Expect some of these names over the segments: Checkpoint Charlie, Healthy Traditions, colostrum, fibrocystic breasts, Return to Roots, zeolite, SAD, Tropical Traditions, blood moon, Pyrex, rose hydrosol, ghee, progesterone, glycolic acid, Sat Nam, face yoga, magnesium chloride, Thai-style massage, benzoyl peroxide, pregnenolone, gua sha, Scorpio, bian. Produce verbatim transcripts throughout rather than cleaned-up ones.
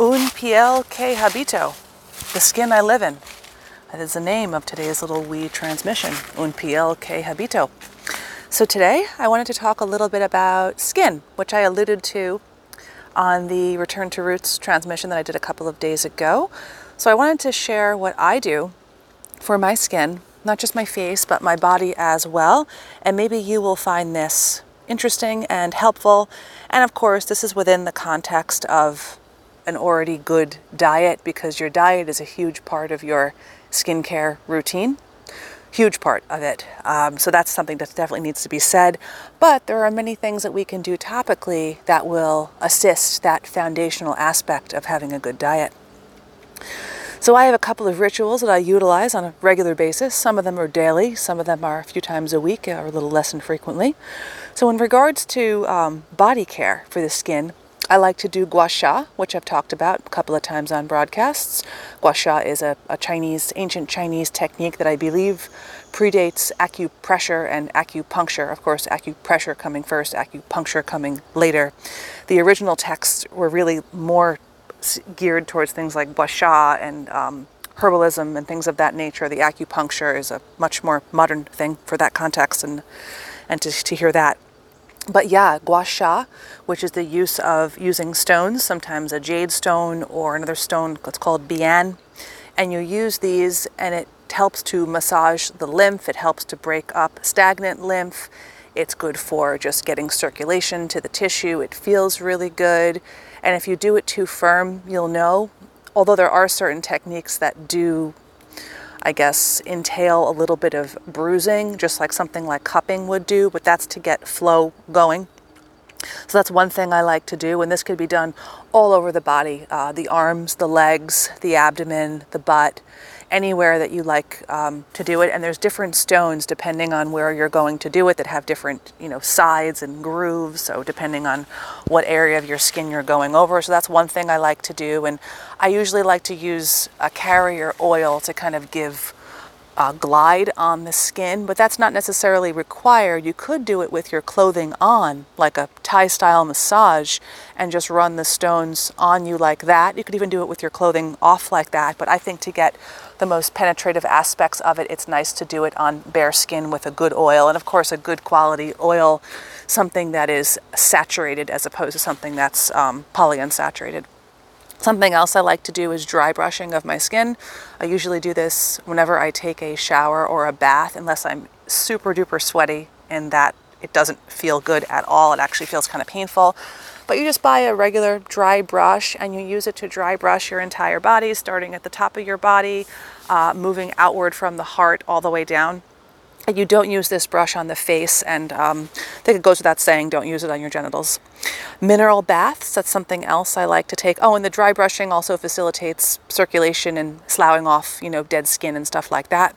Un Piel Que Habito, The Skin I Live In. That is the name of today's little wee transmission, Un Piel Que Habito. So today I wanted to talk a little bit about skin, which I alluded to on the Return to Roots transmission that I did a couple of days ago. So I wanted to share what I do for my skin, not just my face, but my body as well. And maybe you will find this interesting and helpful. And of course, this is within the context of an already good diet, because your diet is a huge part of your skincare routine. Huge part of it. Um, so that's something that definitely needs to be said. But there are many things that we can do topically that will assist that foundational aspect of having a good diet. So I have a couple of rituals that I utilize on a regular basis. Some of them are daily, some of them are a few times a week, or a little less infrequently. So in regards to um, body care for the skin, I like to do gua sha, which I've talked about a couple of times on broadcasts. Gua sha is a, a Chinese, ancient Chinese technique that I believe predates acupressure and acupuncture. Of course, acupressure coming first, acupuncture coming later. The original texts were really more geared towards things like gua sha and um, herbalism and things of that nature. The acupuncture is a much more modern thing for that context and, and to, to hear that. But yeah, gua sha, which is the use of using stones, sometimes a jade stone or another stone, it's called bian. And you use these and it helps to massage the lymph. It helps to break up stagnant lymph. It's good for just getting circulation to the tissue. It feels really good. And if you do it too firm, you'll know. Although there are certain techniques that do, I guess, entail a little bit of bruising, just like something like cupping would do, but that's to get flow going. So that's one thing I like to do, and this could be done all over the body, uh, the arms, the legs, the abdomen, the butt, anywhere that you like um, to do it. And there's different stones depending on where you're going to do it that have different, you know, sides and grooves. So depending on what area of your skin you're going over. So that's one thing I like to do. And I usually like to use a carrier oil to kind of give Uh, glide on the skin, but that's not necessarily required. You could do it with your clothing on, like a Thai-style massage, and just run the stones on you like that. You could even do it with your clothing off like that, but I think to get the most penetrative aspects of it, it's nice to do it on bare skin with a good oil, and of course a good quality oil, something that is saturated as opposed to something that's um, polyunsaturated. Something else I like to do is dry brushing of my skin. I usually do this whenever I take a shower or a bath, unless I'm super duper sweaty, and that it doesn't feel good at all. It actually feels kind of painful. But you just buy a regular dry brush and you use it to dry brush your entire body, starting at the top of your body, uh, moving outward from the heart all the way down. And you don't use this brush on the face, and um, I think it goes without saying, don't use it on your genitals. Mineral baths, that's something else I like to take. Oh, and the dry brushing also facilitates circulation and sloughing off, you know, dead skin and stuff like that.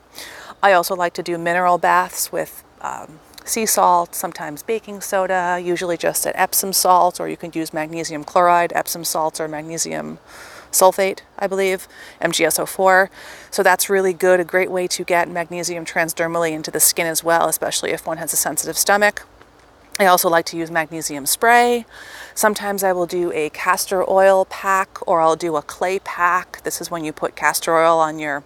I also like to do mineral baths with um, sea salt, sometimes baking soda, usually just an Epsom salt, or you can use magnesium chloride, Epsom salts, or magnesium sulfate, I believe, M G S O four. So that's really good, a great way to get magnesium transdermally into the skin as well, especially if one has a sensitive stomach. I also like to use magnesium spray. Sometimes I will do a castor oil pack, or I'll do a clay pack. This is when you put castor oil on your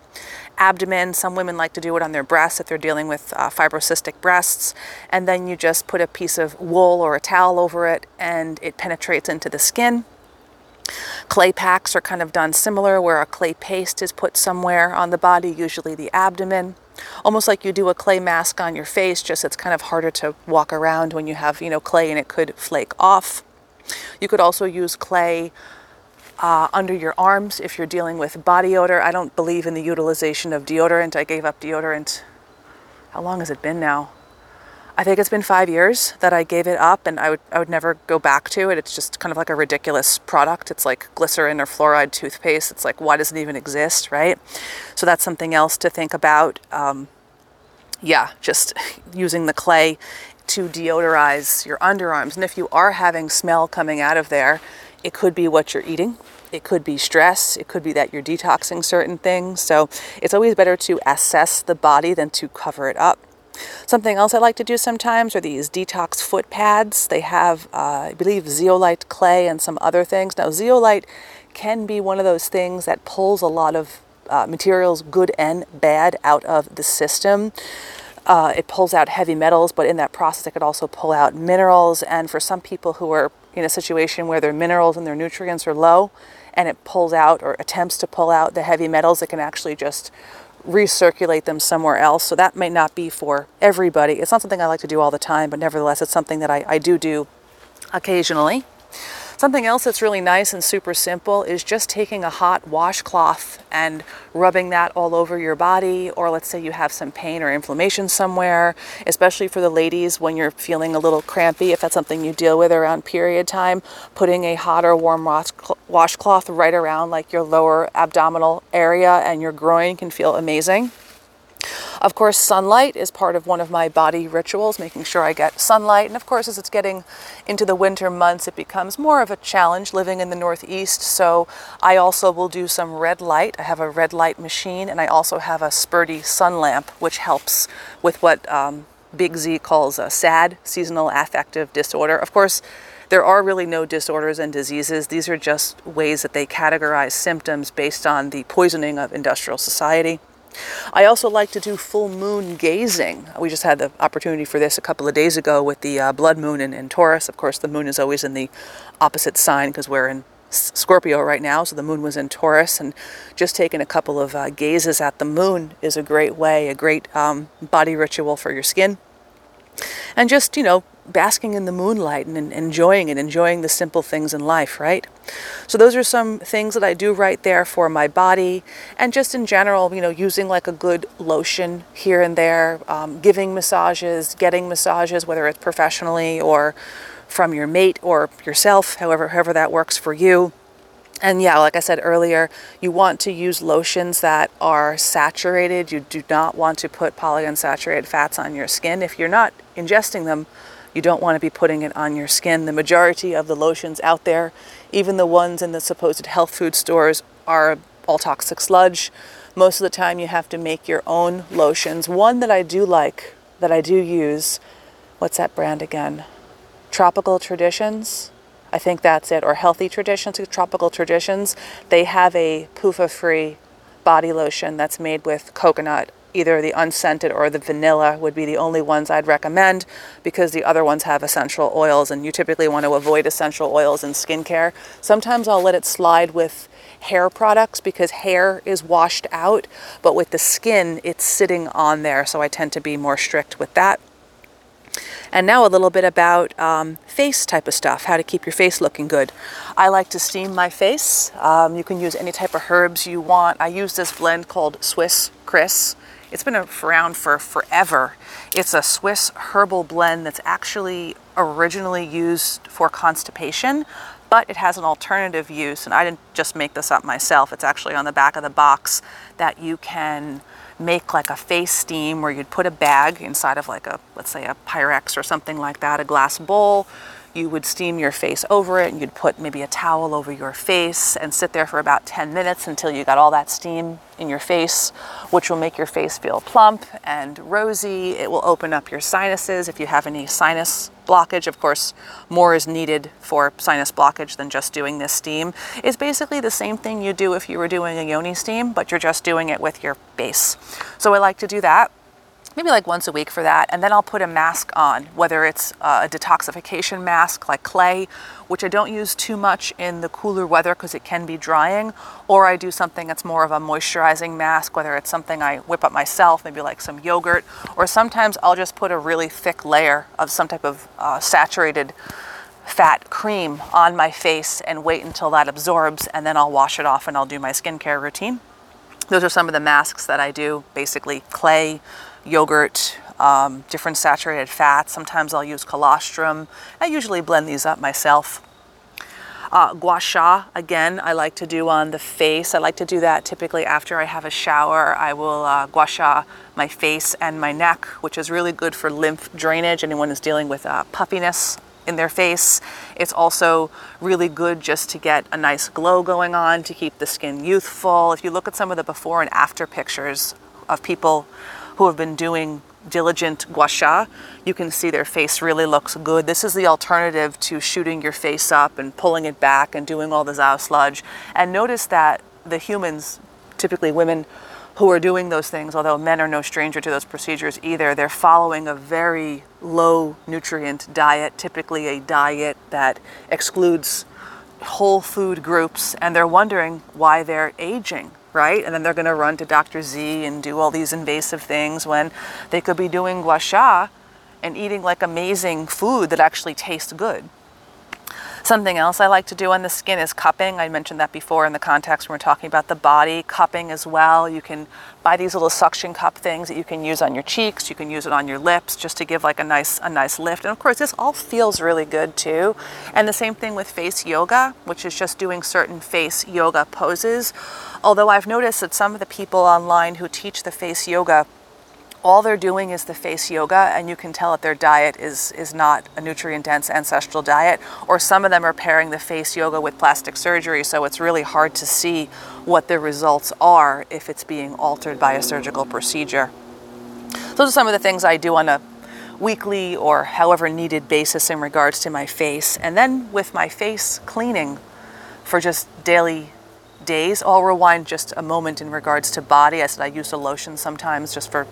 abdomen. Some women like to do it on their breasts if they're dealing with uh, fibrocystic breasts. And then you just put a piece of wool or a towel over it and it penetrates into the skin. Clay packs are kind of done similar, where a clay paste is put somewhere on the body, usually the abdomen, almost like you do a clay mask on your face, just it's kind of harder to walk around when you have, you know, clay and it could flake off. You could also use clay uh, under your arms if you're dealing with body odor. I don't believe in the utilization of deodorant. I gave up deodorant. How long has it been now? I think it's been five years that I gave it up, and I would, I would never go back to it. It's just kind of like a ridiculous product. It's like glycerin or fluoride toothpaste. It's like, why does it even exist, right? So that's something else to think about. Um, yeah, just using the clay to deodorize your underarms. And if you are having smell coming out of there, it could be what you're eating. It could be stress. It could be that you're detoxing certain things. So it's always better to assess the body than to cover it up. Something else I like to do sometimes are these detox foot pads. They have, uh, I believe, zeolite clay and some other things. Now, zeolite can be one of those things that pulls a lot of uh, materials, good and bad, out of the system. Uh, it pulls out heavy metals, but in that process it could also pull out minerals. And for some people who are in a situation where their minerals and their nutrients are low, and it pulls out or attempts to pull out the heavy metals, it can actually just recirculate them somewhere else. So that may not be for everybody. It's not something I like to do all the time, but nevertheless, it's something that I, I do do occasionally. Something else that's really nice and super simple is just taking a hot washcloth and rubbing that all over your body, or let's say you have some pain or inflammation somewhere, especially for the ladies when you're feeling a little crampy, if that's something you deal with around period time, putting a hot or warm washcloth right around like your lower abdominal area and your groin can feel amazing. Of course, sunlight is part of one of my body rituals, making sure I get sunlight. And of course, as it's getting into the winter months, it becomes more of a challenge living in the Northeast. So I also will do some red light. I have a red light machine, and I also have a Spurdy sun lamp, which helps with what um, Big Z calls a S A D, seasonal affective disorder. Of course, there are really no disorders and diseases. These are just ways that they categorize symptoms based on the poisoning of industrial society. I also like to do full moon gazing. We just had the opportunity for this a couple of days ago with the uh, blood moon in, in Taurus. Of course, the moon is always in the opposite sign because we're in Scorpio right now, so the moon was in Taurus, and just taking a couple of uh, gazes at the moon is a great way, a great um, body ritual for your skin. And just, you know, basking in the moonlight and enjoying it, enjoying the simple things in life, right? So those are some things that I do right there for my body. And just in general, you know, using like a good lotion here and there, um, giving massages, getting massages, whether it's professionally or from your mate or yourself, however, however that works for you. And yeah, like I said earlier, you want to use lotions that are saturated. You do not want to put polyunsaturated fats on your skin. If you're not ingesting them, you don't want to be putting it on your skin. The majority of the lotions out there, even the ones in the supposed health food stores, are all toxic sludge. Most of the time you have to make your own lotions. One that I do like, that I do use, what's that brand again? Tropical Traditions? I think that's it, or Healthy Traditions, Tropical Traditions. They have a pufa-free body lotion that's made with coconut. Either the unscented or the vanilla would be the only ones I'd recommend, because the other ones have essential oils, and you typically want to avoid essential oils in skincare. Sometimes I'll let it slide with hair products because hair is washed out, but with the skin, it's sitting on there, so I tend to be more strict with that. And now a little bit about um, face type of stuff, how to keep your face looking good. I like to steam my face. Um, you can use any type of herbs you want. I use this blend called Swiss Chris. It's been around for forever. It's a Swiss herbal blend that's actually originally used for constipation, but it has an alternative use, and I didn't just make this up myself. It's actually on the back of the box that you can make like a face steam, where you'd put a bag inside of like a, let's say a Pyrex or something like that, a glass bowl. You would steam your face over it, and you'd put maybe a towel over your face and sit there for about ten minutes until you got all that steam in your face, which will make your face feel plump and rosy. It will open up your sinuses if you have any sinus blockage. Of course, more is needed for sinus blockage than just doing this steam. It's basically the same thing you do if you were doing a yoni steam, but you're just doing it with your face. So I like to do that, maybe like once a week for that. And then I'll put a mask on, whether it's a detoxification mask like clay, which I don't use too much in the cooler weather because it can be drying, or I do something that's more of a moisturizing mask, whether it's something I whip up myself, maybe like some yogurt, or sometimes I'll just put a really thick layer of some type of uh, saturated fat cream on my face and wait until that absorbs, and then I'll wash it off and I'll do my skincare routine. Those are some of the masks that I do, basically clay, yogurt, um, different saturated fats. Sometimes I'll use colostrum. I usually blend these up myself. Uh, gua sha, again, I like to do on the face. I like to do that typically after I have a shower. I will uh, gua sha my face and my neck, which is really good for lymph drainage. Anyone who's dealing with uh, puffiness in their face. It's also really good just to get a nice glow going on, to keep the skin youthful. If you look at some of the before and after pictures of people who have been doing diligent gua sha, you can see their face really looks good. This is the alternative to shooting your face up and pulling it back and doing all the zao sludge. And notice that the humans, typically women, who are doing those things, although men are no stranger to those procedures either, they're following a very low nutrient diet, typically a diet that excludes whole food groups, and they're wondering why they're aging, right? And then they're going to run to Doctor Z and do all these invasive things when they could be doing gua sha and eating like amazing food that actually tastes good. Something else I like to do on the skin is cupping. I mentioned that before in the context when we're talking about the body. Cupping as well. You can buy these little suction cup things that you can use on your cheeks. You can use it on your lips just to give like a nice, a nice lift. And of course, this all feels really good too. And the same thing with face yoga, which is just doing certain face yoga poses. Although I've noticed that some of the people online who teach the face yoga, all they're doing is the face yoga, and you can tell that their diet is, is not a nutrient-dense ancestral diet, or some of them are pairing the face yoga with plastic surgery, so it's really hard to see what the results are if it's being altered by a surgical procedure. Those are some of the things I do on a weekly or however needed basis in regards to my face. And then with my face cleaning for just daily days, I'll rewind just a moment in regards to body. I said I use a lotion sometimes just for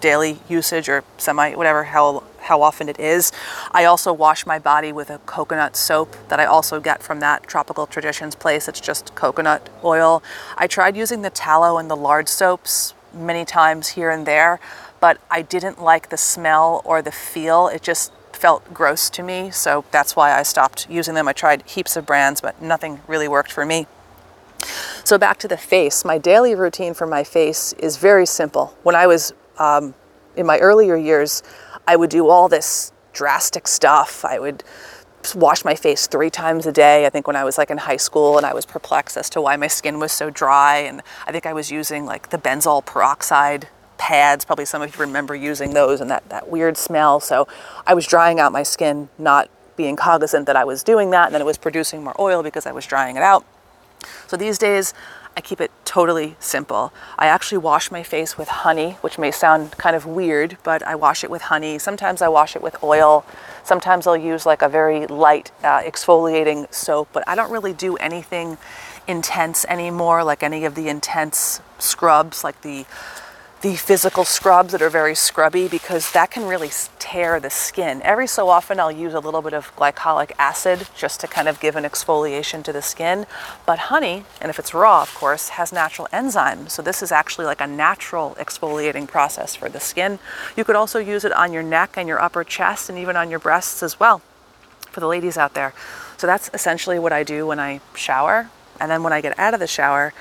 daily usage or semi, whatever, how how often it is. I also wash my body with a coconut soap that I also get from that Tropical Traditions place. It's just coconut oil. I tried using the tallow and the lard soaps many times here and there, but I didn't like the smell or the feel. It just felt gross to me, so that's why I stopped using them. I tried heaps of brands, but nothing really worked for me. So back to the face. My daily routine for my face is very simple. When I was Um, in my earlier years, I would do all this drastic stuff. I would wash my face three times a day, I think when I was like in high school, and I was perplexed as to why my skin was so dry. And I think I was using like the benzoyl peroxide pads. Probably some of you remember using those, and that, that weird smell. So I was drying out my skin, not being cognizant that I was doing that. And then it was producing more oil because I was drying it out. So these days, I keep it totally simple. I actually wash my face with honey, which may sound kind of weird, but I wash it with honey. Sometimes I wash it with oil. Sometimes I'll use like a very light uh, exfoliating soap, but I don't really do anything intense anymore, like any of the intense scrubs, like the the physical scrubs that are very scrubby, because that can really tear the skin. Every so often I'll use a little bit of glycolic acid just to kind of give an exfoliation to the skin. But honey, and if it's raw, of course, has natural enzymes. So this is actually like a natural exfoliating process for the skin. You could also use it on your neck and your upper chest and even on your breasts as well for the ladies out there. So that's essentially what I do when I shower. And then when I get out of the shower,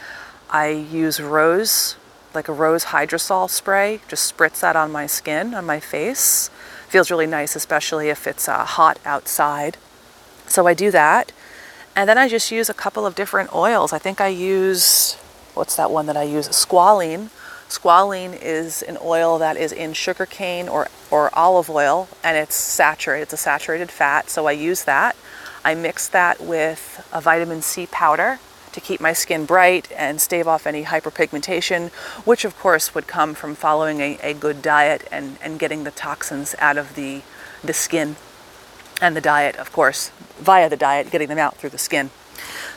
I use rose like a rose hydrosol spray, just spritz that on my skin, on my face. Feels really nice, especially if it's uh, hot outside. So I do that. And then I just use a couple of different oils. I think I use, what's that one that I use? Squalene. Squalene is an oil that is in sugar cane or, or olive oil, and it's saturated. It's a saturated fat, so I use that. I mix that with a vitamin C powder to keep my skin bright and stave off any hyperpigmentation, which of course would come from following a, a good diet and, and getting the toxins out of the, the skin, and the diet, of course, via the diet, getting them out through the skin.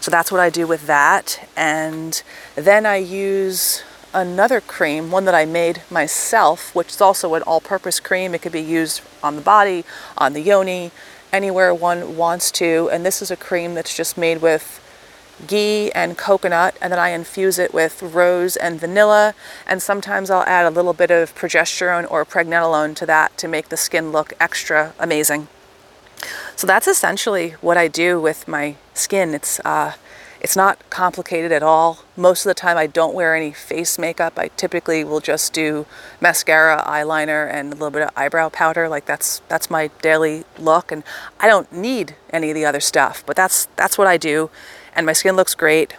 So that's what I do with that. And then I use another cream, one that I made myself, which is also an all-purpose cream. It could be used on the body, on the yoni, anywhere one wants to. And this is a cream that's just made with ghee and coconut, and then I infuse it with rose and vanilla, and sometimes I'll add a little bit of progesterone or pregnenolone to that to make the skin look extra amazing. So that's essentially what I do with my skin. It's uh, it's not complicated at all. Most of the time I don't wear any face makeup. I typically will just do mascara, eyeliner, and a little bit of eyebrow powder. Like that's that's my daily look, and I don't need any of the other stuff, but that's that's what I do. And my skin looks great,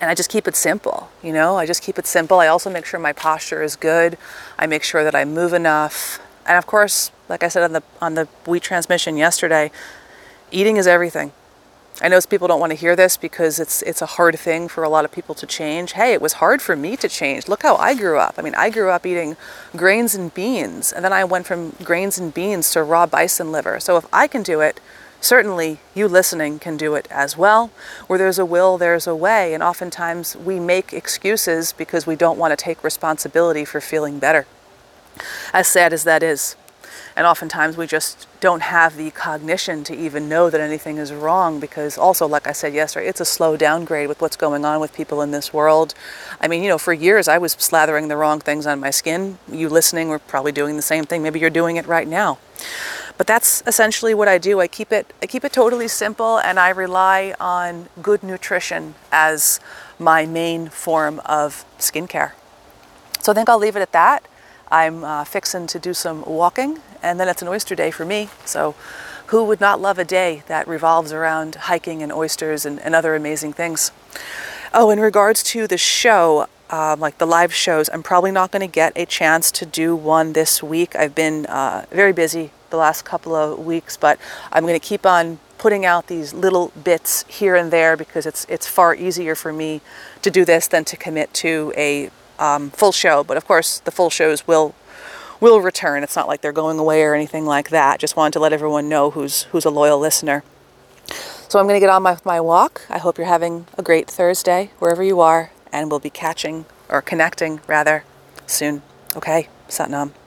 and I just keep it simple, you know, I just keep it simple. I also make sure my posture is good. I make sure that I move enough. And of course, like I said on the on the wheat transmission yesterday, eating is everything. I know people don't want to hear this because it's it's a hard thing for a lot of people to change. Hey, it was hard for me to change. Look how I grew up. I mean, I grew up eating grains and beans, and then I went from grains and beans to raw bison liver. So if I can do it, certainly you listening can do it as well. Where there's a will, there's a way, and oftentimes we make excuses because we don't want to take responsibility for feeling better, as sad as that is. And oftentimes we just don't have the cognition to even know that anything is wrong because also, like I said yesterday, it's a slow downgrade with what's going on with people in this world. I mean, you know, for years I was slathering the wrong things on my skin. You listening were probably doing the same thing. Maybe you're doing it right now. But that's essentially what I do. I keep it, I keep it totally simple, and I rely on good nutrition as my main form of skincare. So I think I'll leave it at that. I'm uh, fixing to do some walking, and then it's an oyster day for me. So who would not love a day that revolves around hiking and oysters and, and other amazing things? Oh, in regards to the show, uh, like the live shows, I'm probably not going to get a chance to do one this week. I've been uh, very busy the last couple of weeks, but I'm going to keep on putting out these little bits here and there because it's, it's far easier for me to do this than to commit to a Um, full show. But of course the full shows will will return. It's not like they're going away or anything like that. Just wanted to let everyone know who's who's a loyal listener. So I'm going to get on my, my walk. I hope you're having a great Thursday wherever you are, and we'll be catching or connecting rather soon. Okay, Sat Nam.